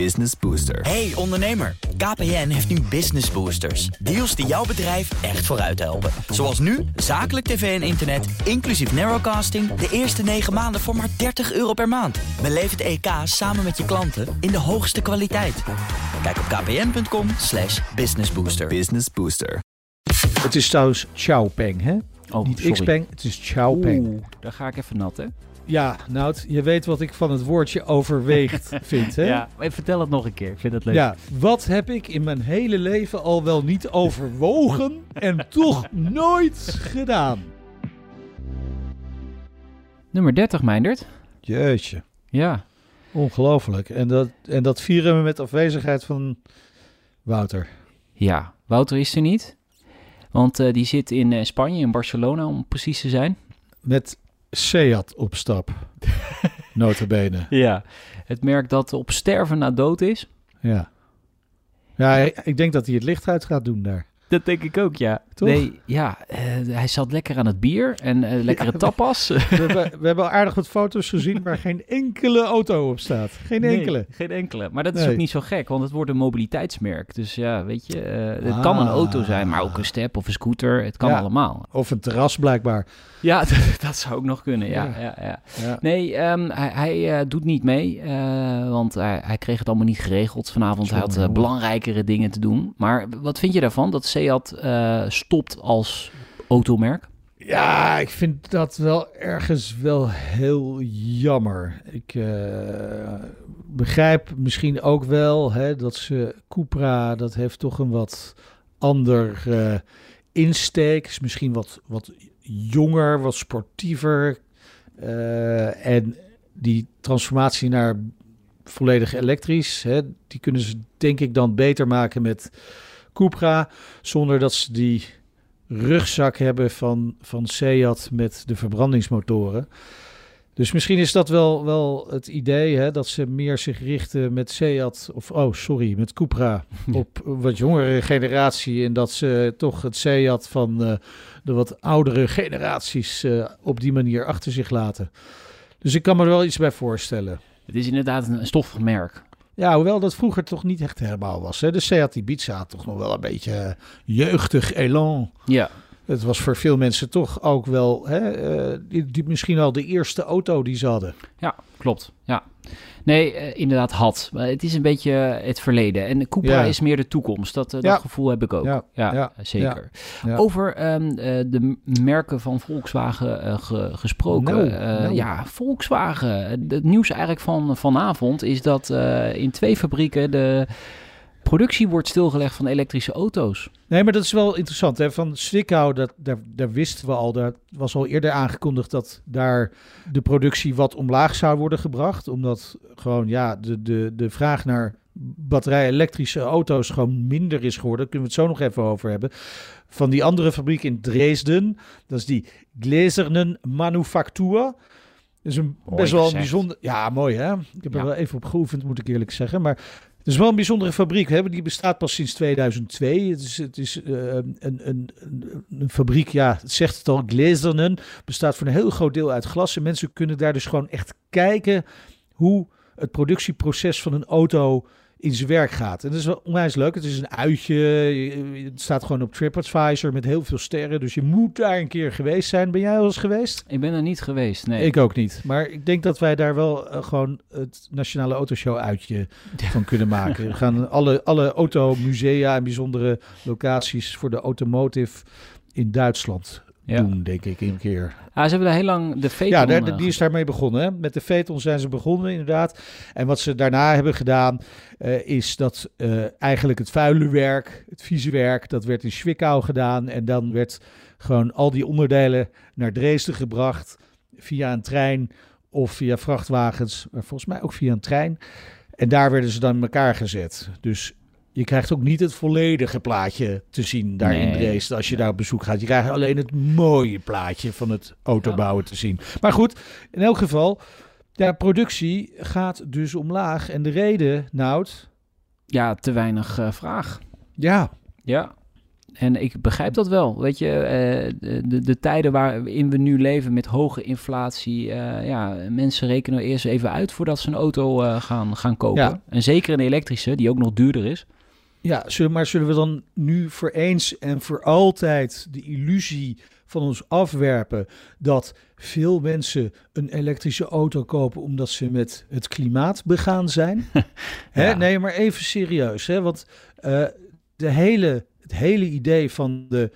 Business Booster. Hey ondernemer, KPN heeft nu Business Boosters. Deals die jouw bedrijf echt vooruit helpen. Zoals nu, zakelijk tv en internet, inclusief narrowcasting... de eerste 9 maanden voor maar €30 per maand. Beleef het EK samen met je klanten in de hoogste kwaliteit. Kijk op kpn.com/businessbooster. Business Booster. Het is trouwens Xiaoping, hè? Oh, niet Xpeng, het is Xiaoping. Oeh, daar ga ik even nat, hè? Ja, Nout, je weet wat ik van het woordje overweegd vind, hè? Ja, maar vertel het nog een keer, ik vind het leuk. Ja, wat heb ik in mijn hele leven al wel niet overwogen en toch nooit gedaan? Nummer 30, Meindert. Jeetje. Ja. Ongelooflijk. En dat vieren we met afwezigheid van Wouter. Ja, Wouter is er niet, want die zit in Spanje, in Barcelona om precies te zijn. Met... Seat op stap, nota bene. Ja, het merk dat op sterven na dood is. Ja. Ja, ik denk dat hij het licht uit gaat doen daar. Dat denk ik ook, ja. Toch? Nee, ja, hij zat lekker aan het bier en lekkere tapas. We hebben al aardig wat foto's gezien waar geen enkele auto op staat. Geen enkele. Maar dat is ook niet zo gek, want het wordt een mobiliteitsmerk. Dus ja, weet je, het kan een auto zijn, maar ook een step of een scooter. Het kan allemaal. Of een terras blijkbaar. Ja, dat zou ook nog kunnen, ja. Nee, hij doet niet mee, want hij kreeg het allemaal niet geregeld vanavond. Hij had belangrijkere dingen te doen. Maar wat vind je daarvan, dat Seat stopt als automerk? Ja, ik vind dat wel ergens wel heel jammer. Ik begrijp misschien ook wel dat ze Cupra, dat heeft toch een wat ander insteek. Is misschien wat jonger, wat sportiever. En die transformatie naar volledig elektrisch, die kunnen ze denk ik dan beter maken met Cupra, zonder dat ze die rugzak hebben van Seat met de verbrandingsmotoren. Dus misschien is dat wel het idee, dat ze meer zich richten met met Cupra op een wat jongere generatie en dat ze toch het Seat van de wat oudere generaties op die manier achter zich laten. Dus ik kan me er wel iets bij voorstellen. Het is inderdaad een stoffig merk. Ja, hoewel dat vroeger toch niet echt helemaal was. Hè? De Seat Ibiza had toch nog wel een beetje jeugdig elan. Ja. Het was voor veel mensen toch ook wel... die misschien al de eerste auto die ze hadden. Ja, klopt. Ja. Nee, inderdaad had. Maar het is een beetje het verleden. En de Cupra is meer de toekomst. Dat gevoel heb ik ook. Ja, zeker. Ja. Over de merken van Volkswagen gesproken. No. Ja, Volkswagen. Het nieuws eigenlijk van vanavond is dat in 2 fabrieken de productie wordt stilgelegd van elektrische auto's. Nee, maar dat is wel interessant. Hè? Van Zwickau, daar wisten we al. Daar was al eerder aangekondigd dat daar de productie wat omlaag zou worden gebracht. Omdat gewoon de vraag naar batterij-elektrische auto's gewoon minder is geworden. Daar kunnen we het zo nog even over hebben. Van die andere fabriek in Dresden, dat is die Gläserne Manufaktur. Dat is best wel een bijzonder... Ja, mooi hè? Ik heb er wel even op geoefend, moet ik eerlijk zeggen. Maar... Het is wel een bijzondere fabriek. Die bestaat pas sinds 2002. Het is een fabriek, het zegt het al, Gläsernen. Bestaat voor een heel groot deel uit glas. En mensen kunnen daar dus gewoon echt kijken hoe het productieproces van een auto in zijn werk gaat. En dat is wel onwijs leuk. Het is een uitje. Het staat gewoon op TripAdvisor met heel veel sterren. Dus je moet daar een keer geweest zijn. Ben jij wel eens geweest? Ik ben er niet geweest, nee. Ik ook niet. Maar ik denk dat wij daar wel gewoon het Nationale Autoshow uitje van kunnen maken. We gaan alle automusea en bijzondere locaties voor de automotive in Duitsland doen, denk ik, een keer. Ah, ze hebben daar heel lang de Phaeton... Ja, die is daarmee begonnen. Hè? Met de Phaeton zijn ze begonnen, inderdaad. En wat ze daarna hebben gedaan, is dat eigenlijk het vuile werk, het vieze werk, dat werd in Zwickau gedaan. En dan werd gewoon al die onderdelen naar Dresden gebracht, via een trein of via vrachtwagens, maar volgens mij ook via een trein. En daar werden ze dan in elkaar gezet. Dus... Je krijgt ook niet het volledige plaatje te zien daar in Dresden als je daar op bezoek gaat. Je krijgt alleen het mooie plaatje van het autobouwen te zien. Maar goed, in elk geval, de productie gaat dus omlaag. En de reden, Nout? Ja, te weinig vraag. Ja. En ik begrijp dat wel. Weet je, de tijden waarin we nu leven met hoge inflatie. Ja, mensen rekenen eerst even uit voordat ze een auto gaan kopen. Ja. En zeker een elektrische, die ook nog duurder is. Ja, maar zullen we dan nu voor eens en voor altijd de illusie van ons afwerpen dat veel mensen een elektrische auto kopen omdat ze met het klimaat begaan zijn? Ja. Hè? Nee, maar even serieus. Hè? Want het hele idee van de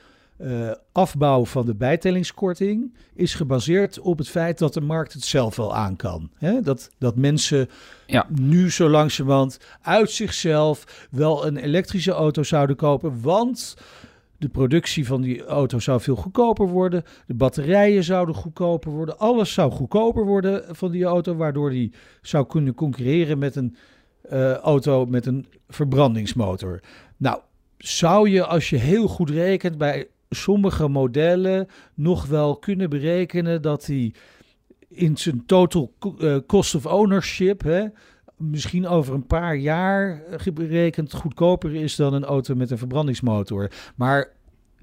afbouw van de bijtellingskorting is gebaseerd op het feit dat de markt het zelf wel aan kan. Hè? Dat mensen nu zo langzamerhand uit zichzelf wel een elektrische auto zouden kopen, want de productie van die auto zou veel goedkoper worden. De batterijen zouden goedkoper worden. Alles zou goedkoper worden van die auto, waardoor die zou kunnen concurreren met een auto met een verbrandingsmotor. Nou, zou je, als je heel goed rekent, bij sommige modellen nog wel kunnen berekenen dat die in zijn total cost of ownership, hè, misschien over een paar jaar berekend goedkoper is dan een auto met een verbrandingsmotor. Maar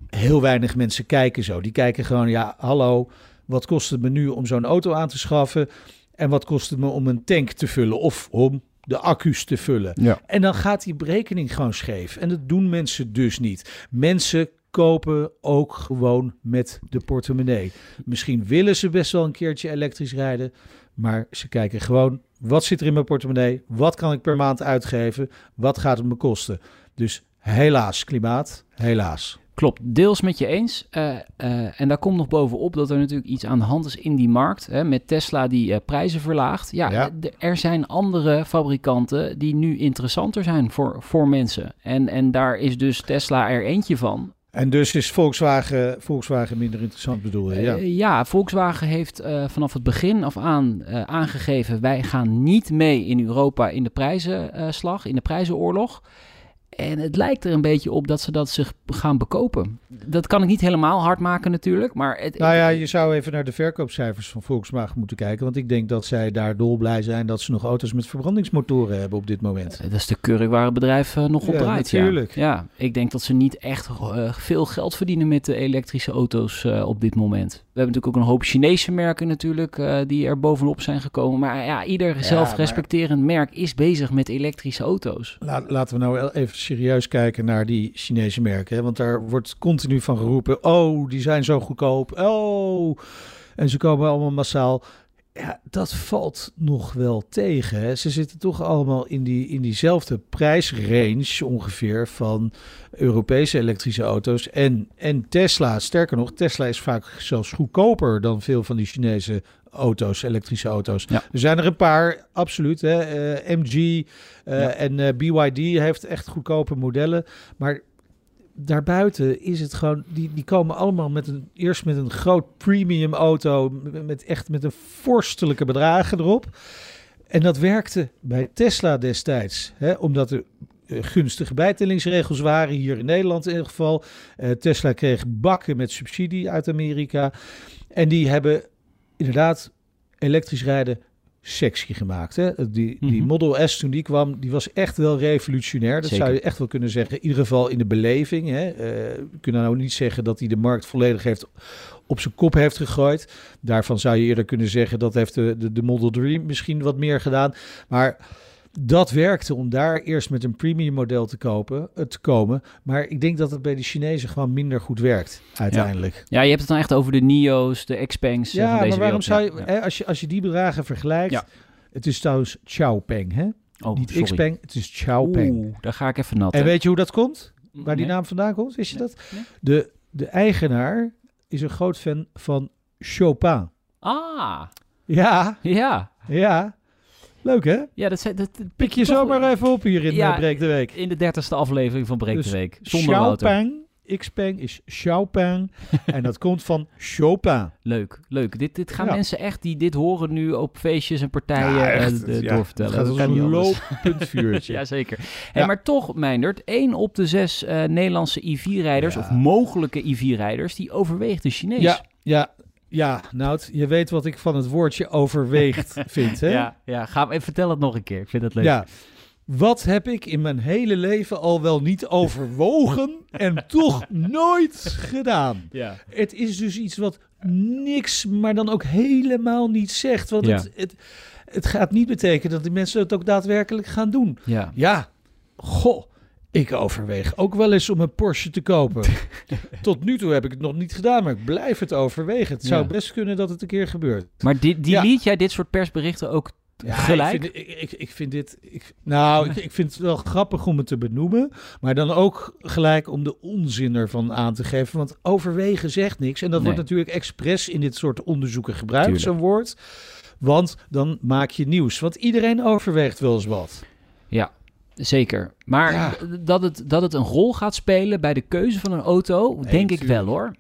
heel weinig mensen kijken zo. Die kijken gewoon, ja, hallo, wat kost het me nu om zo'n auto aan te schaffen? En wat kost het me om een tank te vullen of om de accu's te vullen? Ja. En dan gaat die berekening gewoon scheef. En dat doen mensen dus niet. Mensen kopen ook gewoon met de portemonnee. Misschien willen ze best wel een keertje elektrisch rijden, maar ze kijken gewoon, wat zit er in mijn portemonnee? Wat kan ik per maand uitgeven? Wat gaat het me kosten? Dus helaas, klimaat, helaas. Klopt, deels met je eens. En daar komt nog bovenop dat er natuurlijk iets aan de hand is in die markt. Hè, met Tesla die prijzen verlaagt. Ja. Er zijn andere fabrikanten die nu interessanter zijn voor mensen. En daar is dus Tesla er eentje van. En dus is Volkswagen minder interessant, bedoel je? Ja, Volkswagen heeft vanaf het begin af aan aangegeven, wij gaan niet mee in Europa in de prijzenslag, in de prijzenoorlog. En het lijkt er een beetje op dat ze dat zich gaan bekopen. Dat kan ik niet helemaal hard maken natuurlijk, maar nou ja, je zou even naar de verkoopcijfers van Volkswagen moeten kijken, want ik denk dat zij daar dolblij zijn dat ze nog auto's met verbrandingsmotoren hebben op dit moment. Dat is de keurig waar het bedrijf nog op draait. Natuurlijk. Ja, ik denk dat ze niet echt veel geld verdienen met de elektrische auto's op dit moment. We hebben natuurlijk ook een hoop Chinese merken natuurlijk die er bovenop zijn gekomen. Maar ja, ieder zelfrespecterend merk is bezig met elektrische auto's. Laten we nou even serieus kijken naar die Chinese merken. Hè? Want daar wordt continu van geroepen, oh, die zijn zo goedkoop. Oh, en ze komen allemaal massaal. Ja, dat valt nog wel tegen. Hè? Ze zitten toch allemaal in diezelfde prijsrange ongeveer van Europese elektrische auto's en Tesla. Sterker nog, Tesla is vaak zelfs goedkoper dan veel van die Chinese auto's, elektrische auto's. Ja. Er zijn er een paar, absoluut. Hè? MG en BYD heeft echt goedkope modellen. Maar daarbuiten is het gewoon, die komen allemaal eerst met een groot premium auto, met een vorstelijke bedragen erop. En dat werkte bij Tesla destijds, hè, omdat er gunstige bijtellingsregels waren, hier in Nederland in ieder geval. Tesla kreeg bakken met subsidie uit Amerika. En die hebben inderdaad elektrisch rijden sexy gemaakt. Hè? Die Model S toen die kwam, die was echt wel revolutionair. Dat zou je echt wel kunnen zeggen. In ieder geval in de beleving. Hè? We kunnen nou niet zeggen dat hij de markt volledig heeft op zijn kop heeft gegooid. Daarvan zou je eerder kunnen zeggen dat heeft de Model 3 misschien wat meer gedaan. Maar dat werkte om daar eerst met een premium model te komen. Maar ik denk dat het bij de Chinezen gewoon minder goed werkt uiteindelijk. Ja, je hebt het dan echt over de NIO's, de Xpengs. Ja, van deze maar waarom wereld. Zou je, hè, als je die bedragen vergelijkt. Ja. Het is trouwens Xiaoping, hè? Oh, niet Xpeng, het is Xiaoping. Daar ga ik even nat. En weet je hoe dat komt? Waar die naam vandaan komt? Wist je dat? Nee. De eigenaar is een groot fan van Chopin. Ah. Ja. Leuk, hè? Ja, dat pik je toch zomaar even op hier in Breek de Week. In de 30e aflevering van Breek de Week. Xiaoping, Xpeng is Xiaoping. En dat komt van Chopin. Leuk. Dit gaan mensen echt die dit horen nu op feestjes en partijen doorvertellen. Dat gaat een lopend vuurtje. Jazeker. Hey, maar toch, Meindert, 1 op de 6 Nederlandse IV-rijders of mogelijke IV-rijders, die overweegt de Chinees. Ja. Ja, Nout, je weet wat ik van het woordje overweegt vind, hè? Ja, vertel het nog een keer. Ik vind het leuk. Ja, Wat heb ik in mijn hele leven al wel niet overwogen en toch nooit gedaan? Ja. Het is dus iets wat niks, maar dan ook helemaal niet zegt. Want het gaat niet betekenen dat die mensen het ook daadwerkelijk gaan doen. Ja, ja. Goh, ik overweeg ook wel eens om een Porsche te kopen. Tot nu toe heb ik het nog niet gedaan, maar ik blijf het overwegen. Het zou best kunnen dat het een keer gebeurt. Maar liet jij dit soort persberichten ook gelijk? Ik vind het wel grappig om het te benoemen, maar dan ook gelijk om de onzin ervan aan te geven. Want overwegen zegt niks. En dat wordt natuurlijk expres in dit soort onderzoeken gebruikt, zo'n woord. Want dan maak je nieuws. Want iedereen overweegt wel eens wat. Ja, zeker. Maar dat het een rol gaat spelen bij de keuze van een auto, denk ik wel hoor.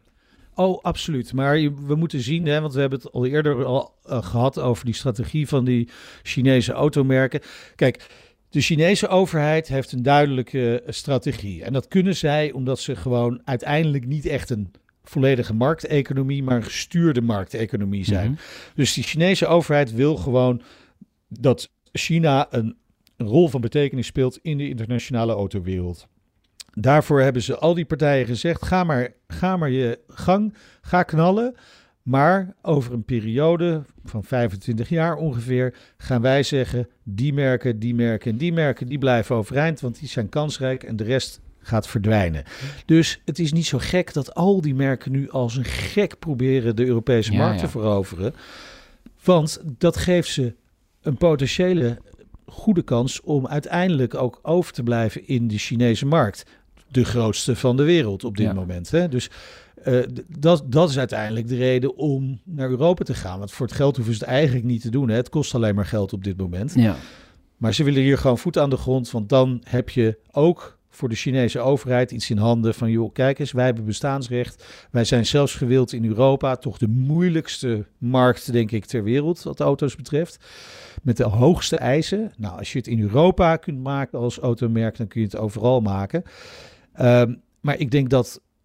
Oh, absoluut. Maar we moeten zien, hè, want we hebben het al eerder gehad over die strategie van die Chinese automerken. Kijk, de Chinese overheid heeft een duidelijke strategie. En dat kunnen zij omdat ze gewoon uiteindelijk niet echt een volledige markteconomie, maar een gestuurde markteconomie zijn. Mm-hmm. Dus die Chinese overheid wil gewoon dat China een rol van betekenis speelt in de internationale autowereld. Daarvoor hebben ze al die partijen gezegd, ga maar je gang, ga knallen. Maar over een periode van 25 jaar ongeveer gaan wij zeggen, die merken, die blijven overeind, want die zijn kansrijk en de rest gaat verdwijnen. Dus het is niet zo gek dat al die merken nu als een gek proberen de Europese markt te veroveren. Want dat geeft ze een potentiële goede kans om uiteindelijk ook over te blijven in de Chinese markt. De grootste van de wereld op dit moment. Hè? Dus dat is uiteindelijk de reden om naar Europa te gaan. Want voor het geld hoeven ze het eigenlijk niet te doen. Hè? Het kost alleen maar geld op dit moment. Ja. Maar ze willen hier gewoon voet aan de grond. Want dan heb je ook voor de Chinese overheid iets in handen van, joh, kijk eens, wij hebben bestaansrecht. Wij zijn zelfs gewild in Europa, toch de moeilijkste markt, denk ik, ter wereld, wat auto's betreft. Met de hoogste eisen. Nou, als je het in Europa kunt maken als automerk, dan kun je het overal maken. Maar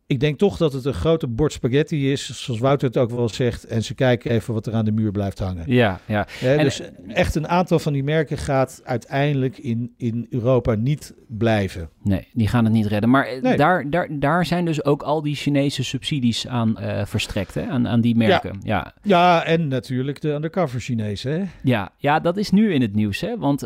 ik denk toch dat het een grote bord spaghetti is, zoals Wouter het ook wel zegt. En ze kijken even wat er aan de muur blijft hangen. Ja, ja. Dus echt een aantal van die merken gaat uiteindelijk in Europa niet blijven. Nee, die gaan het niet redden. Maar daar zijn dus ook al die Chinese subsidies aan verstrekt, hè? Aan die merken. Ja. Ja, en natuurlijk de undercover Chinezen, hè? Ja, ja, dat is nu in het nieuws, hè? Want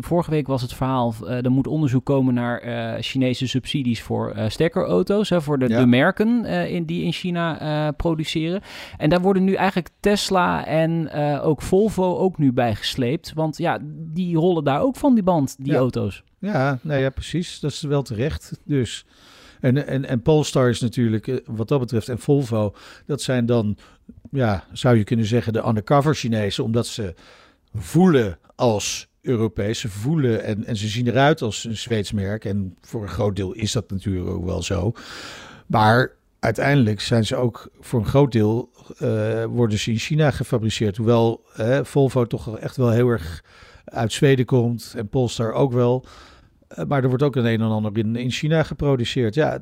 vorige week was het verhaal, er moet onderzoek komen naar Chinese subsidies voor stekkerauto's, voor de merken die in China produceren. En daar worden nu eigenlijk Tesla en ook Volvo ook nu bij gesleept. Want ja, die rollen daar ook van die band, die auto's. Ja, nou ja, precies. Dat is wel terecht. Dus en Polestar is natuurlijk wat dat betreft, en Volvo, dat zijn dan, ja, zou je kunnen zeggen, de undercover Chinezen, omdat ze voelen als Europees. Ze voelen en ze zien eruit als een Zweeds merk. En voor een groot deel is dat natuurlijk ook wel zo. Maar uiteindelijk zijn ze ook voor een groot deel worden ze in China gefabriceerd. Hoewel Volvo toch echt wel heel erg uit Zweden komt en Polestar ook wel. Maar er wordt ook een en ander in China geproduceerd. Ja,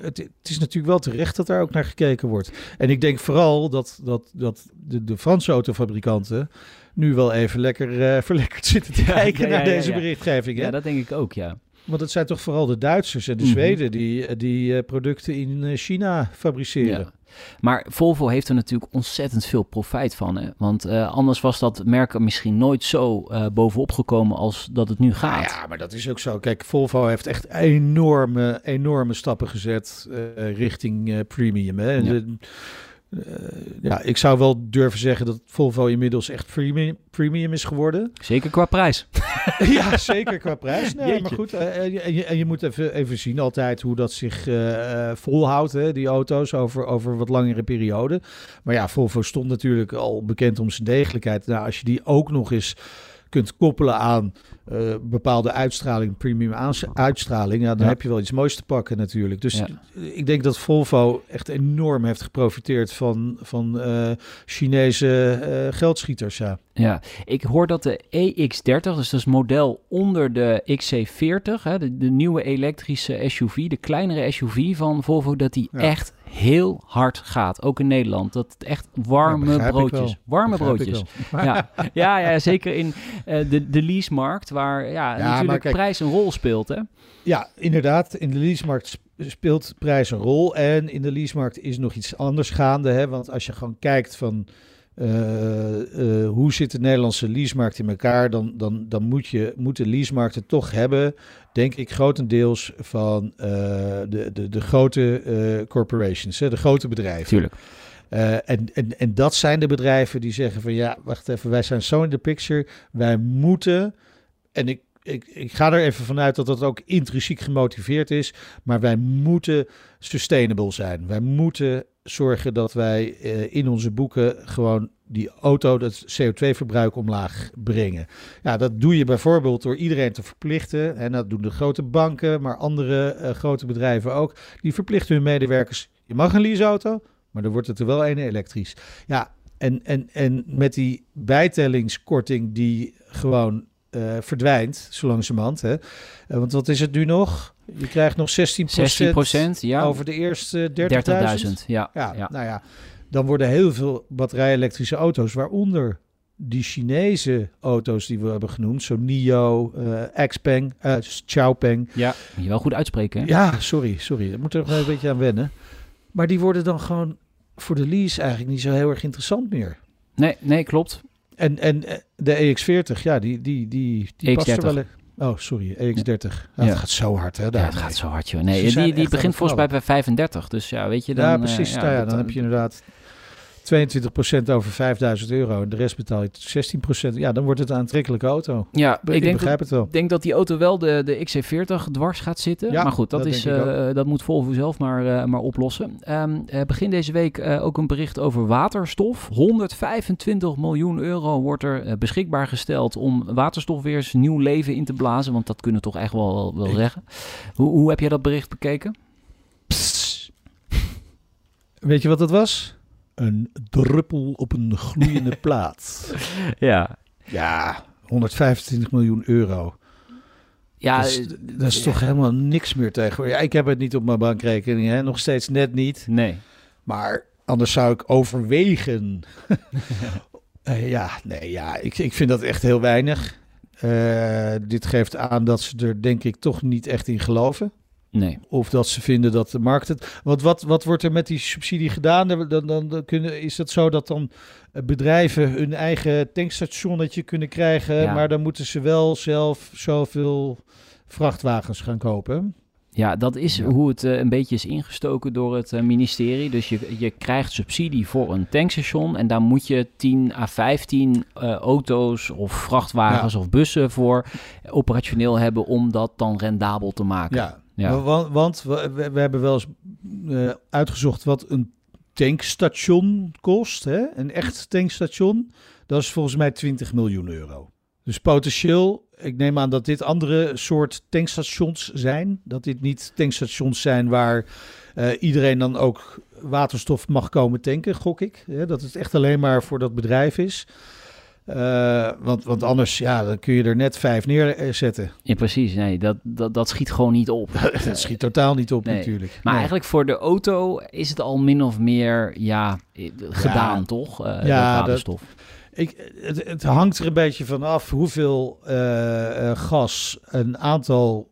het is natuurlijk wel terecht dat daar ook naar gekeken wordt. En ik denk vooral dat de Franse autofabrikanten nu wel even lekker verlekkerd zitten te kijken naar deze berichtgeving. Hè? Ja, dat denk ik ook, ja. Want het zijn toch vooral de Duitsers en de Zweden die producten in China fabriceren. Ja. Maar Volvo heeft er natuurlijk ontzettend veel profijt van. Hè? Want anders was dat merk misschien nooit zo bovenop gekomen als dat het nu gaat. Ja, maar dat is ook zo. Kijk, Volvo heeft echt enorme stappen gezet richting premium. Hè? Ja. Ja, ik zou wel durven zeggen dat Volvo inmiddels echt premium is geworden. Zeker qua prijs. Ja, zeker qua prijs. Nee, maar goed, en je moet even zien altijd hoe dat zich volhoudt, hè, die auto's, over wat langere periode. Maar ja, Volvo stond natuurlijk al bekend om zijn degelijkheid. Nou, als je die ook nog eens kunt koppelen aan bepaalde uitstraling, premium uitstraling, ja, dan heb je wel iets moois te pakken natuurlijk. Dus ik denk dat Volvo echt enorm heeft geprofiteerd van Chinese geldschieters. Ja. Ja, ik hoor dat de EX30, dus dat is model onder de XC40, hè, de nieuwe elektrische SUV, de kleinere SUV van Volvo, dat die echt heel hard gaat, ook in Nederland. Dat het echt warme broodjes. Ja. Ja, zeker in de leasemarkt, waar natuurlijk kijk, prijs een rol speelt. Hè? Ja, inderdaad. In de leasemarkt speelt prijs een rol. En in de leasemarkt is nog iets anders gaande. Hè? Want als je gewoon kijkt van hoe zit de Nederlandse leasemarkt in elkaar, dan moet de leasemarkt het toch hebben, denk ik, grotendeels van de grote corporations, hè, de grote bedrijven. Tuurlijk. En dat zijn de bedrijven die zeggen van ja, wacht even, wij zijn zo in de picture, wij moeten, en ik ga er even vanuit dat dat ook intrinsiek gemotiveerd is, maar wij moeten sustainable zijn. Wij moeten zorgen dat wij in onze boeken gewoon die auto, dat CO2-verbruik omlaag brengen. Ja, dat doe je bijvoorbeeld door iedereen te verplichten. En dat doen de grote banken, maar andere grote bedrijven ook. Die verplichten hun medewerkers, je mag een leaseauto, maar dan wordt het er wel een elektrisch. Ja, en met die bijtellingskorting die gewoon verdwijnt, zo langzamerhand. Hè? Want wat is het nu nog? Je krijgt nog 16% ja, over de eerste 30.000. Ja. Nou ja, dan worden heel veel batterij-elektrische auto's, waaronder die Chinese auto's die we hebben genoemd, zo NIO, Xpeng, Xiaoping. Ja, moet je wel goed uitspreken. Hè? Ja, sorry. Ik moet er nog een beetje aan wennen. Maar die worden dan gewoon voor de lease eigenlijk niet zo heel erg interessant meer. Nee, klopt. En de EX40, ja, die EX30. Past er wel in. Oh, sorry, EX30. Ja. Het gaat zo hard, hè? Ja, het gaat zo hard, joh. Nee, dus die begint volgens mij bij 35. Dus ja, weet je, dan... Ja, precies. Dan heb je inderdaad 22% over €5.000. En de rest betaal je 16%. Ja, dan wordt het een aantrekkelijke auto. Ja, ik begrijp het wel. Ik denk dat die auto wel de XC40 dwars gaat zitten. Ja, maar goed, dat moet Volvo zelf maar oplossen. Begin deze week ook een bericht over waterstof. €125 miljoen wordt er beschikbaar gesteld om waterstof weer eens nieuw leven in te blazen. Want dat kunnen we toch echt wel zeggen. Hoe heb jij dat bericht bekeken? Psst. Weet je wat dat was? Een druppel op een gloeiende plaat. Ja, €125 miljoen. Ja, dat is toch helemaal niks meer tegenwoordig. Ja, ik heb het niet op mijn bankrekening, hè? Nog steeds net niet. Nee. Maar anders zou ik overwegen. Ik vind dat echt heel weinig. Dit geeft aan dat ze er denk ik toch niet echt in geloven. Nee. Of dat ze vinden dat de markt het... Want wat wordt er met die subsidie gedaan? Is dat zo dat dan bedrijven hun eigen tankstationnetje kunnen krijgen... Ja. Maar dan moeten ze wel zelf zoveel vrachtwagens gaan kopen... Ja, dat is hoe het een beetje is ingestoken door het ministerie. Dus je krijgt subsidie voor een tankstation... en daar moet je 10 à 15 auto's of vrachtwagens of bussen voor operationeel hebben... om dat dan rendabel te maken. Ja. Want we hebben wel eens uitgezocht wat een tankstation kost. Hè? Een echt tankstation, dat is volgens mij €20 miljoen. Dus potentieel... Ik neem aan dat dit andere soort tankstations zijn. Dat dit niet tankstations zijn waar iedereen dan ook waterstof mag komen tanken, gok ik. Ja, dat het echt alleen maar voor dat bedrijf is. Want anders dan kun je er net 5 neerzetten. Ja, precies. Nee, dat schiet gewoon niet op. Dat schiet totaal niet op, natuurlijk. Maar eigenlijk voor de auto is het al min of meer gedaan, toch? Dat waterstof. Het hangt er een beetje van af hoeveel gas een aantal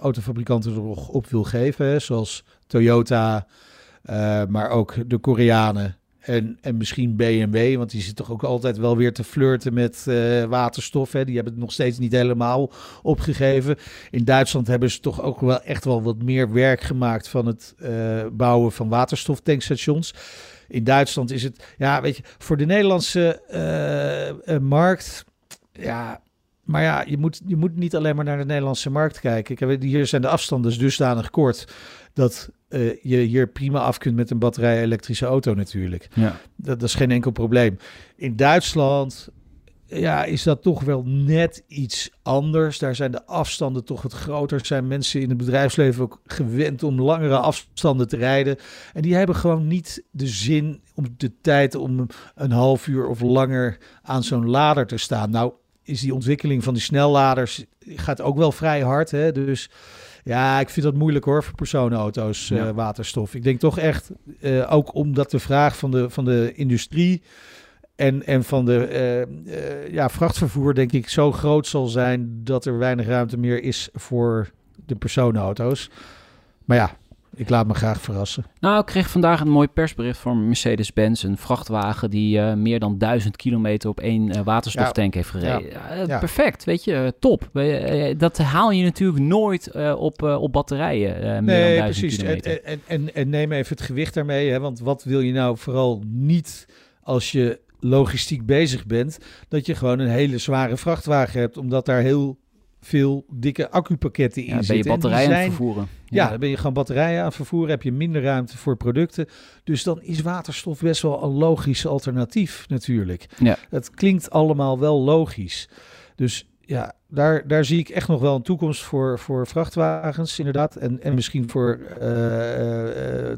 autofabrikanten er nog op wil geven. Hè, zoals Toyota, maar ook de Koreanen en misschien BMW. Want die zitten toch ook altijd wel weer te flirten met waterstof. Hè. Die hebben het nog steeds niet helemaal opgegeven. In Duitsland hebben ze toch ook wel echt wel wat meer werk gemaakt van het bouwen van waterstoftankstations. In Duitsland is het, voor de Nederlandse markt, maar je moet niet alleen maar naar de Nederlandse markt kijken. Hier zijn de afstanden dusdanig kort dat je hier prima af kunt met een batterij-elektrische auto natuurlijk. Ja. Dat is geen enkel probleem. In Duitsland is dat toch wel net iets anders. Daar zijn de afstanden toch wat groter. Zijn mensen in het bedrijfsleven ook gewend om langere afstanden te rijden. En die hebben gewoon niet de zin om de tijd om een half uur of langer aan zo'n lader te staan. Nou, is die ontwikkeling van die snelladers gaat ook wel vrij hard. Hè? Dus Ja, ik vind dat moeilijk hoor, voor personenauto's, ja. Waterstof. Ik denk toch echt, ook omdat de vraag van de industrie en van de vrachtvervoer denk ik zo groot zal zijn dat er weinig ruimte meer is voor de personenauto's. Maar ja, ik laat me graag verrassen. Nou, ik kreeg vandaag een mooi persbericht van Mercedes-Benz. Een vrachtwagen die meer dan 1000 kilometer op één waterstoftank heeft gereden. Ja. Perfect, weet je, top. Dat haal je natuurlijk nooit op batterijen. Meer dan 1000 kilometer. En neem even het gewicht daarmee. Hè, want wat wil je nou vooral niet als je logistiek bezig bent? Dat je gewoon een hele zware vrachtwagen hebt, omdat daar heel veel dikke accupakketten in zitten. Ben je batterijen aan het vervoeren. Ja, dan ben je gewoon batterijen aan het vervoeren. Heb je minder ruimte voor producten. Dus dan is waterstof best wel een logisch alternatief natuurlijk. Ja. Het klinkt allemaal wel logisch. Dus ja, daar zie ik echt nog wel een toekomst voor vrachtwagens inderdaad. En misschien voor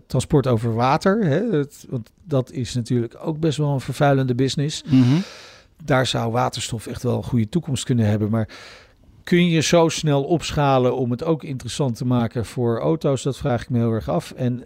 transport over water. Hè? Want dat is natuurlijk ook best wel een vervuilende business. Mm-hmm. Daar zou waterstof echt wel een goede toekomst kunnen hebben. Maar kun je zo snel opschalen om het ook interessant te maken voor auto's? Dat vraag ik me heel erg af. En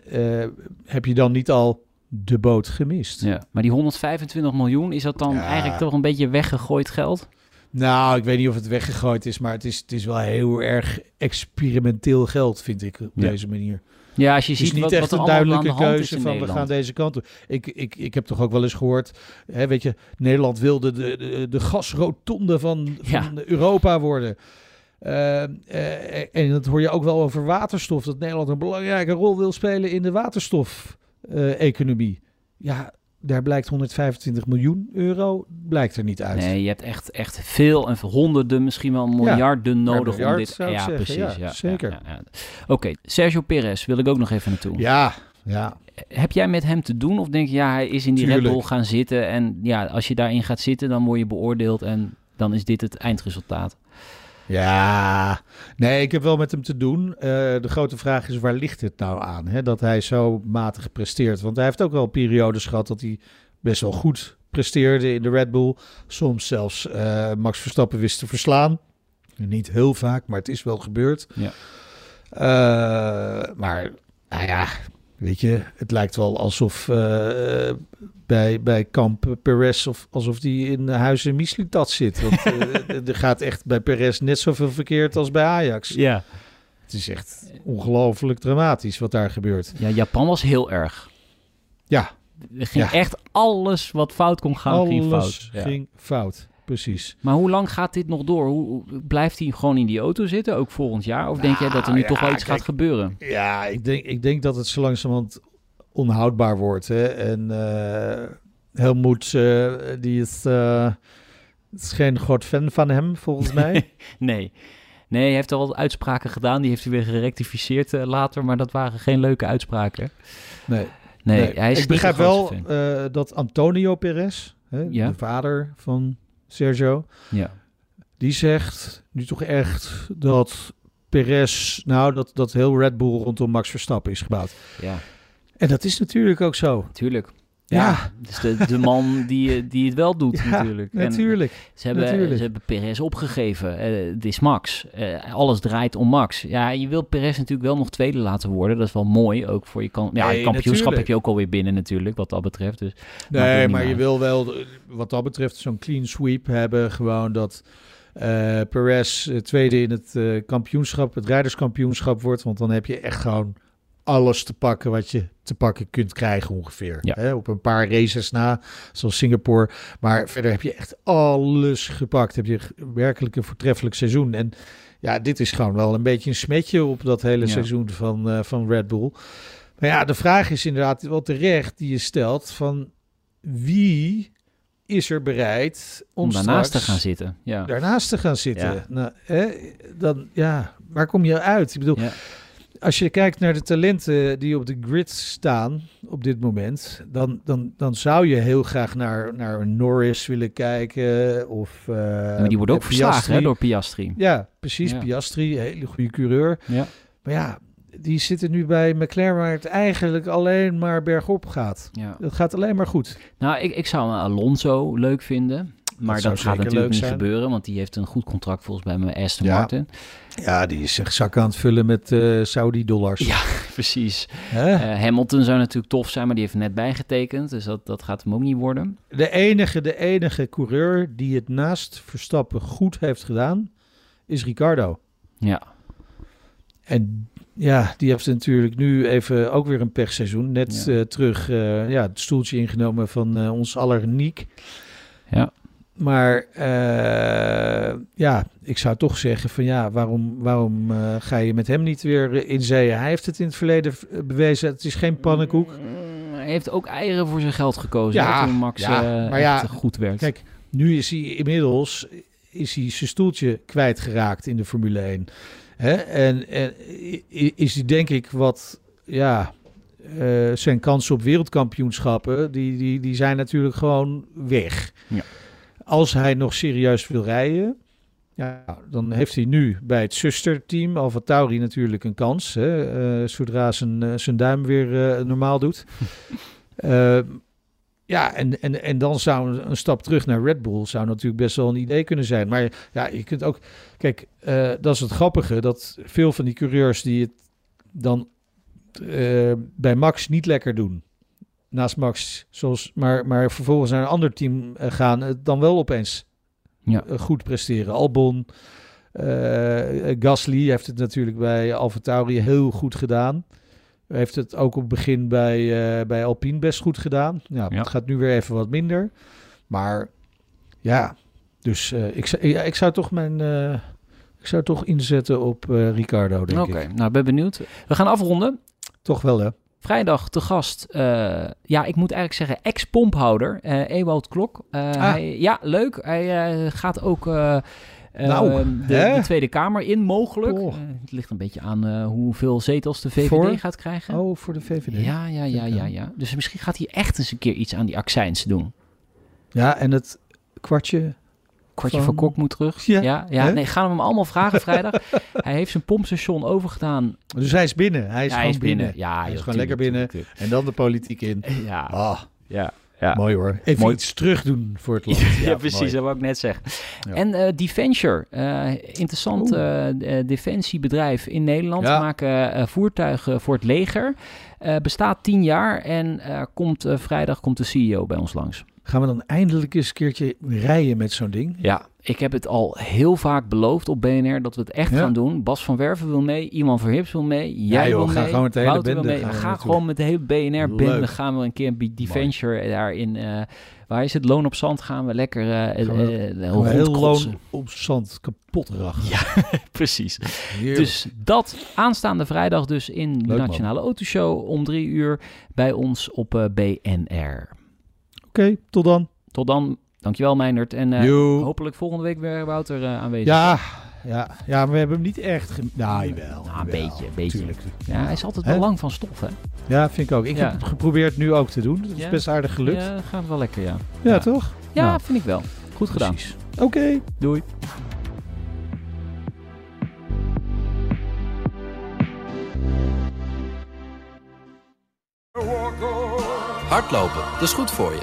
heb je dan niet al de boot gemist? Ja, maar die 125 miljoen, is dat dan eigenlijk toch een beetje weggegooid geld? Nou, ik weet niet of het weggegooid is, maar het is wel heel erg experimenteel geld, vind ik, op deze manier. Ja, als je ziet niet wat echt een duidelijke keuze van we gaan deze kant op. Ik heb toch ook wel eens gehoord, hè, weet je, Nederland wilde de gasrotonde van Europa worden. En dat hoor je ook wel over waterstof, dat Nederland een belangrijke rol wil spelen in de waterstof-economie. Ja. Daar blijkt 125 miljoen euro, blijkt er niet uit. Nee, je hebt echt veel en honderden, misschien wel miljarden nodig om dit. Ja, zeggen, precies. Ja, zeker. Ja. Oké, Sergio Pérez wil ik ook nog even naartoe. Ja. Heb jij met hem te doen of denk je, hij is in die Red Bull gaan zitten en als je daarin gaat zitten, dan word je beoordeeld en dan is dit het eindresultaat. Ja, nee, ik heb wel met hem te doen. De grote vraag is, waar ligt het nou aan? Hè? Dat hij zo matig presteert. Want hij heeft ook wel periodes gehad dat hij best wel goed presteerde in de Red Bull. Soms zelfs Max Verstappen wist te verslaan. Niet heel vaak, maar het is wel gebeurd. Ja. Maar, nou ja, weet je, het lijkt wel alsof bij kamp Perez of alsof die in huis in Mislintat zit. Want er gaat echt bij Perez net zoveel verkeerd als bij Ajax. Ja. Het is echt ongelooflijk dramatisch wat daar gebeurt. Ja, Japan was heel erg. Ja. Er ging echt alles wat fout kon gaan, alles ging fout. Precies. Maar hoe lang gaat dit nog door? Hoe blijft hij gewoon in die auto zitten, ook volgend jaar? Of denk jij dat er nu toch wel iets gaat gebeuren? Ja, ik denk dat het zo langzamerhand onhoudbaar wordt. Hè? En Helmut, die is... is geen groot fan van hem, volgens mij. Nee, hij heeft al wat uitspraken gedaan. Die heeft hij weer gerectificeerd later. Maar dat waren geen leuke uitspraken. Nee. Hij is ik begrijp wel dat Antonio Pérez, de vader van Sergio, die zegt nu toch echt dat Perez, dat heel Red Bull rondom Max Verstappen is gebouwd. Ja. En dat is natuurlijk ook zo. Tuurlijk. Ja. Dus de man die het wel doet natuurlijk. Ze hebben Perez opgegeven. Het is Max. Alles draait om Max. Ja, je wilt Perez natuurlijk wel nog tweede laten worden. Dat is wel mooi ook voor je kampioenschap natuurlijk. Heb je ook alweer binnen natuurlijk, wat dat betreft. Dus, nee, maar je wil wel, wat dat betreft, zo'n clean sweep hebben. Gewoon dat Perez tweede in het kampioenschap, het rijderskampioenschap wordt. Want dan heb je echt gewoon alles te pakken wat je te pakken kunt krijgen ongeveer. Ja. Hè, op een paar races na, zoals Singapore. Maar verder heb je echt alles gepakt. Heb je werkelijk een voortreffelijk seizoen. En ja, dit is gewoon wel een beetje een smetje op dat hele seizoen van Red Bull. Maar ja, de vraag is inderdaad wel terecht die je stelt van wie is er bereid om daarnaast te gaan zitten. Ja. Ja. Nou, hè, dan, waar kom je uit? Ik bedoel... Ja. Als je kijkt naar de talenten die op de grid staan op dit moment, dan zou je heel graag naar een Norris willen kijken. Of, maar die wordt ook verslagen door Piastri. Ja, precies. Ja. Piastri, hele goede coureur. Ja. Maar die zitten nu bij McLaren waar het eigenlijk alleen maar bergop gaat. Ja. Dat gaat alleen maar goed. Nou, ik zou een Alonso leuk vinden. Maar dat gaat natuurlijk niet gebeuren, want die heeft een goed contract volgens mij met Aston Martin. Ja, die is zich zak aan het vullen met Saudi-dollars. Ja, precies. Hamilton zou natuurlijk tof zijn, maar die heeft net bijgetekend. Dus dat gaat hem ook niet worden. De enige coureur die het naast Verstappen goed heeft gedaan, is Ricardo. Ja. En ja, die heeft natuurlijk nu even ook weer een pechseizoen. Net het stoeltje ingenomen van ons aller Niek. Ja. Maar ik zou toch zeggen van waarom ga je met hem niet weer in zee? Hij heeft het in het verleden bewezen. Het is geen pannenkoek. Hij heeft ook eieren voor zijn geld gekozen. Ja, hè, toen Max goed werd. Kijk, nu is hij inmiddels zijn stoeltje kwijtgeraakt in de Formule 1. Hè? En is hij denk ik wat... ja. Zijn kansen op wereldkampioenschappen, die zijn natuurlijk gewoon weg. Ja. Als hij nog serieus wil rijden, dan heeft hij nu bij het zusterteam AlphaTauri natuurlijk een kans. Hè, zodra zijn duim weer normaal doet. En dan zou een stap terug naar Red Bull zou natuurlijk best wel een idee kunnen zijn. Maar ja, je kunt ook... Kijk, dat is het grappige, dat veel van die coureurs die het dan... bij Max niet lekker doen. Naast Max, maar vervolgens naar een ander team gaan, dan wel opeens goed presteren. Albon, Gasly heeft het natuurlijk bij AlphaTauri heel goed gedaan. Heeft het ook op het begin bij Alpine best goed gedaan. Het gaat nu weer even wat minder. Maar ja, dus ik zou toch mijn... Ik zou toch inzetten op Ricardo, denk ik. Oké, nou, ben benieuwd. We gaan afronden. Toch wel, hè? Vrijdag te gast, ik moet eigenlijk zeggen ex-pomphouder, Ewout Klok. Leuk. Hij gaat ook de Tweede Kamer in, mogelijk. Oh. Het ligt een beetje aan hoeveel zetels de VVD gaat krijgen. Oh, voor de VVD. Ja. Dus misschien gaat hij echt eens een keer iets aan die accijns doen. Ja, en het kwartje van Kok moet terug. Gaan we hem allemaal vragen vrijdag. Hij heeft zijn pompstation overgedaan. Dus hij is binnen. Hij is gewoon binnen. Ja, hij is gewoon lekker binnen. En dan de politiek in. Ja. Oh. Ja. Mooi hoor. Even iets terug doen voor het land. Ja, precies. Mooi. Dat wou ik net zeggen. Ja. En Defenture. Interessant defensiebedrijf in Nederland. Ja. Maken voertuigen voor het leger. Bestaat 10 jaar en vrijdag komt de CEO bij ons langs. Gaan we dan eindelijk eens een keertje rijden met zo'n ding? Ja, ik heb het al heel vaak beloofd op BNR dat we het echt gaan doen. Bas van Werven wil mee, Iman Verhips wil mee, wil mee, gewoon met de hele Wouter bende wil mee. Gaan we gewoon met de hele BNR-bende gaan we een keer een Defenture daarin. Waar is het? Loon op Zand gaan we lekker heel Loon op Zand kapot rachen. Ja, precies. Heerlijk. Dus dat aanstaande vrijdag dus in de Nationale Autoshow om 3:00 bij ons op BNR. Oké, tot dan. Tot dan. Dankjewel, Meijnerd. En hopelijk volgende week weer Wouter aanwezig. Ja, maar we hebben hem niet echt... Nou, een beetje. Tuurlijk. Ja, hij is altijd wel lang van stof, hè? Ja, vind ik ook. Ik heb het geprobeerd nu ook te doen. Dat is best aardig gelukt. Ja, gaat wel lekker, ja. Ja, toch? Ja, vind ik wel. Goed gedaan. Oké, doei. Hardlopen, dat is goed voor je.